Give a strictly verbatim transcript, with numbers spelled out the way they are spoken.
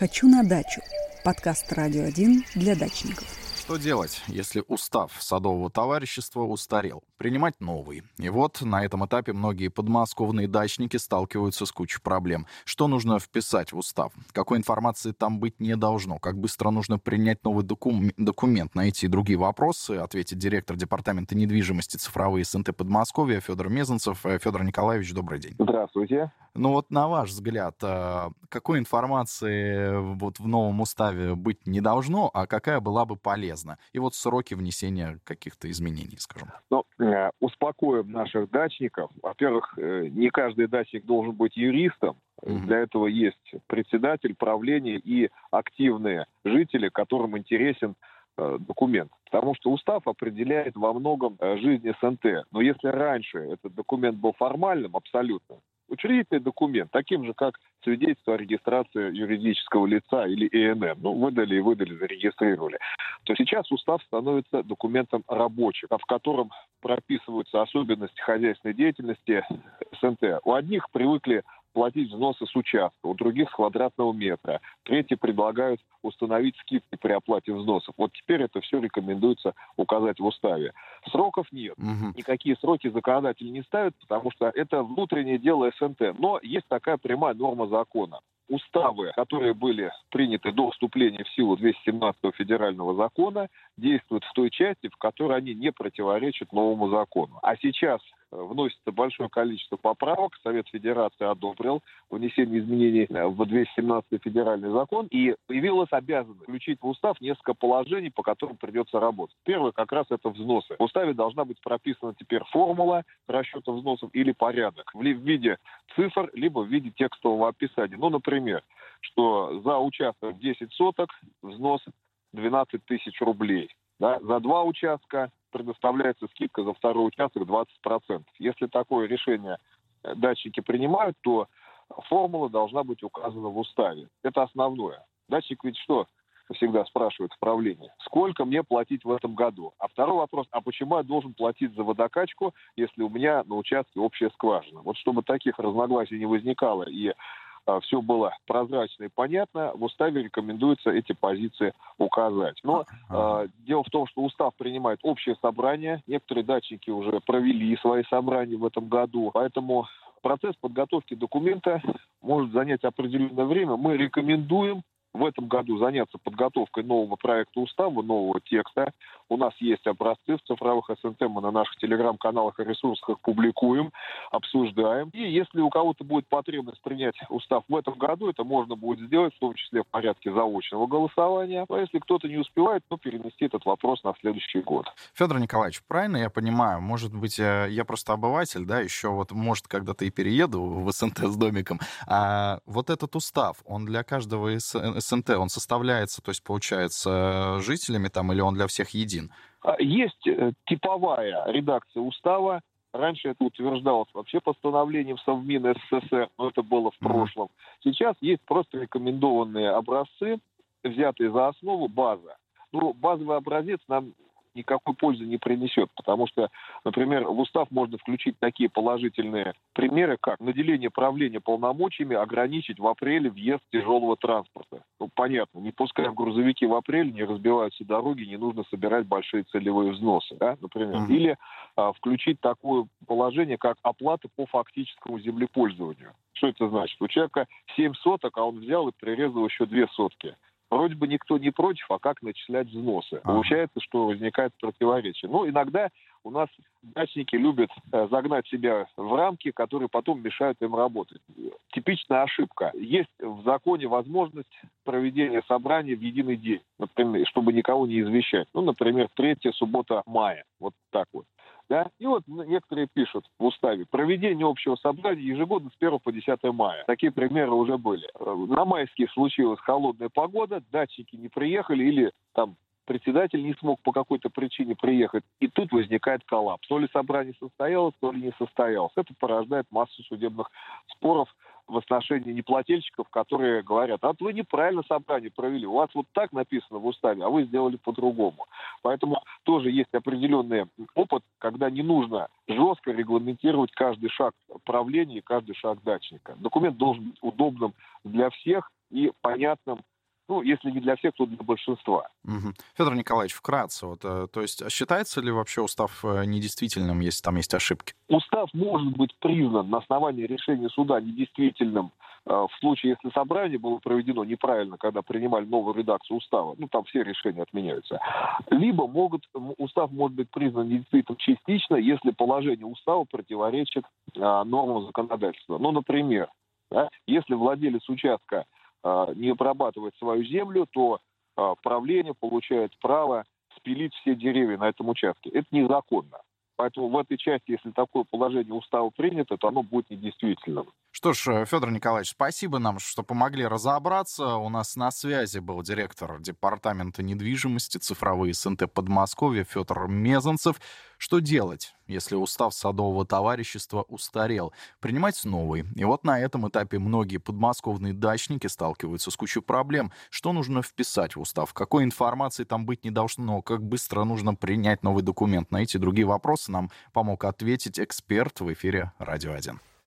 «Хочу на дачу» – подкаст «Радио один» для дачников. Что делать, если устав садового товарищества устарел? Принимать новый. И вот на этом этапе многие подмосковные дачники сталкиваются с кучей проблем. Что нужно вписать в устав? Какой информации там быть не должно? Как быстро нужно принять новый докум- документ? Найти другие вопросы? Ответит директор департамента недвижимости «Цифровые СНТ Подмосковья» Фёдор Мезенцев. Фёдор Николаевич, добрый день. Здравствуйте. Ну вот на ваш взгляд, какой информации вот в новом уставе быть не должно, а какая была бы полезна? И вот сроки внесения каких-то изменений, скажем. Ну, э, успокоим наших дачников. Во-первых, э, не каждый дачник должен быть юристом. Mm-hmm. Для этого есть председатель правления и активные жители, которым интересен э, документ. Потому что устав определяет во многом э, жизнь СНТ. Но если раньше этот документ был формальным, абсолютно, учредительный документ, таким же, как свидетельство о регистрации юридического лица или Е Г Р Н. Ну, выдали и выдали, зарегистрировали. То сейчас устав становится документом рабочим, в котором прописываются особенности хозяйственной деятельности СНТ. У одних привыкли платить взносы с участка, у других с квадратного метра. Третьи предлагают установить скидки при оплате взносов. Вот теперь это все рекомендуется указать в уставе. Сроков нет. Угу. Никакие сроки законодатель не ставит, потому что это внутреннее дело СНТ. Но есть такая прямая норма закона. Уставы, которые были приняты до вступления в силу двести семнадцатого федерального закона, действуют в той части, в которой они не противоречат новому закону. А сейчас вносится большое количество поправок. Совет Федерации одобрил внесение изменений в двести семнадцатый федеральный закон. И появилась обязанность включить в устав несколько положений, по которым придется работать. Первое как раз это взносы. В уставе должна быть прописана теперь формула расчета взносов или порядок в виде цифр, либо в виде текстового описания. Ну, например, что за участок десять соток взнос двенадцать тысяч рублей. Да, за два участка предоставляется скидка, за второй участок двадцать процентов. Если такое решение дачники принимают, то формула должна быть указана в уставе. Это основное. Дачник ведь что всегда спрашивает в правлении? Сколько мне платить в этом году? А второй вопрос, а почему я должен платить за водокачку, если у меня на участке общая скважина? Вот чтобы таких разногласий не возникало и все было прозрачно и понятно, в уставе рекомендуется эти позиции указать. Но э, дело в том, что устав принимает общее собрание. Некоторые дачники уже провели свои собрания в этом году. Поэтому процесс подготовки документа может занять определенное время. Мы рекомендуем в этом году заняться подготовкой нового проекта устава, нового текста. У нас есть образцы в цифровых СНТ, мы на наших телеграм-каналах и ресурсах их публикуем, обсуждаем. И если у кого-то будет потребность принять устав в этом году, это можно будет сделать, в том числе в порядке заочного голосования. А если кто-то не успевает, то перенести этот вопрос на следующий год. Фёдор Николаевич, правильно я понимаю? Может быть, я просто обыватель, да, еще вот, может, когда-то и перееду в СНТ с домиком. А вот этот устав, он для каждого из СНТ, он составляется, то есть, получается, жителями там, или он для всех един? Есть типовая редакция устава. Раньше это утверждалось вообще постановлением Совмин СССР, но это было в прошлом. Сейчас есть просто рекомендованные образцы, взятые за основу, база. Ну, базовый образец нам никакой пользы не принесет, потому что, например, в устав можно включить такие положительные примеры, как наделение правления полномочиями ограничить в апреле въезд тяжелого транспорта. Ну, понятно, не пускаем грузовики в апреле, не разбиваются дороги, не нужно собирать большие целевые взносы, да, например. Mm-hmm. Или а, включить такое положение, как оплата по фактическому землепользованию. Что это значит? У человека семь соток, а он взял и прирезал еще две сотки. Вроде бы никто не против, а как начислять взносы? Получается, что возникает противоречие. Ну, иногда у нас дачники любят загнать себя в рамки, которые потом мешают им работать. Типичная ошибка. Есть в законе возможность проведения собрания в единый день, например, чтобы никого не извещать. Ну, например, третья суббота мая. Вот так вот. Да? И вот некоторые пишут в уставе: проведение общего собрания ежегодно с первого по десятое мая. Такие примеры уже были. На майские случилась холодная погода, дачники не приехали или там председатель не смог по какой-то причине приехать. И тут возникает коллапс. То ли собрание состоялось, то ли не состоялось. Это порождает массу судебных споров в отношении неплательщиков, которые говорят: а вы неправильно собрание провели, у вас вот так написано в уставе, а вы сделали по-другому. Поэтому тоже есть определенный опыт, когда не нужно жестко регламентировать каждый шаг правления и каждый шаг дачника. Документ должен быть удобным для всех и понятным Ну, если не для всех, то для большинства. Угу. Фёдор Николаевич, вкратце, вот, то есть считается ли вообще устав недействительным, если там есть ошибки? Устав может быть признан на основании решения суда недействительным в случае, если собрание было проведено неправильно, когда принимали новую редакцию устава, ну, там все решения отменяются. Либо могут, устав может быть признан недействительным частично, если положение устава противоречит а, нормам законодательства. Ну, например, да, если владелец участка а, не обрабатывает свою землю, то а, правление получает право спилить все деревья на этом участке. Это незаконно. Поэтому в этой части, если такое положение устава принято, то оно будет недействительным. Что ж, Фёдор Николаевич, спасибо нам, что помогли разобраться. У нас на связи был директор департамента недвижимости «Цифровые СНТ Подмосковья» Фёдор Мезенцев. Что делать, если устав садового товарищества устарел? Принимать новый. И вот на этом этапе многие подмосковные дачники сталкиваются с кучей проблем. Что нужно вписать в устав? Какой информации там быть не должно? Как быстро нужно принять новый документ? На эти и другие вопросы нам помог ответить эксперт в эфире «Радио один».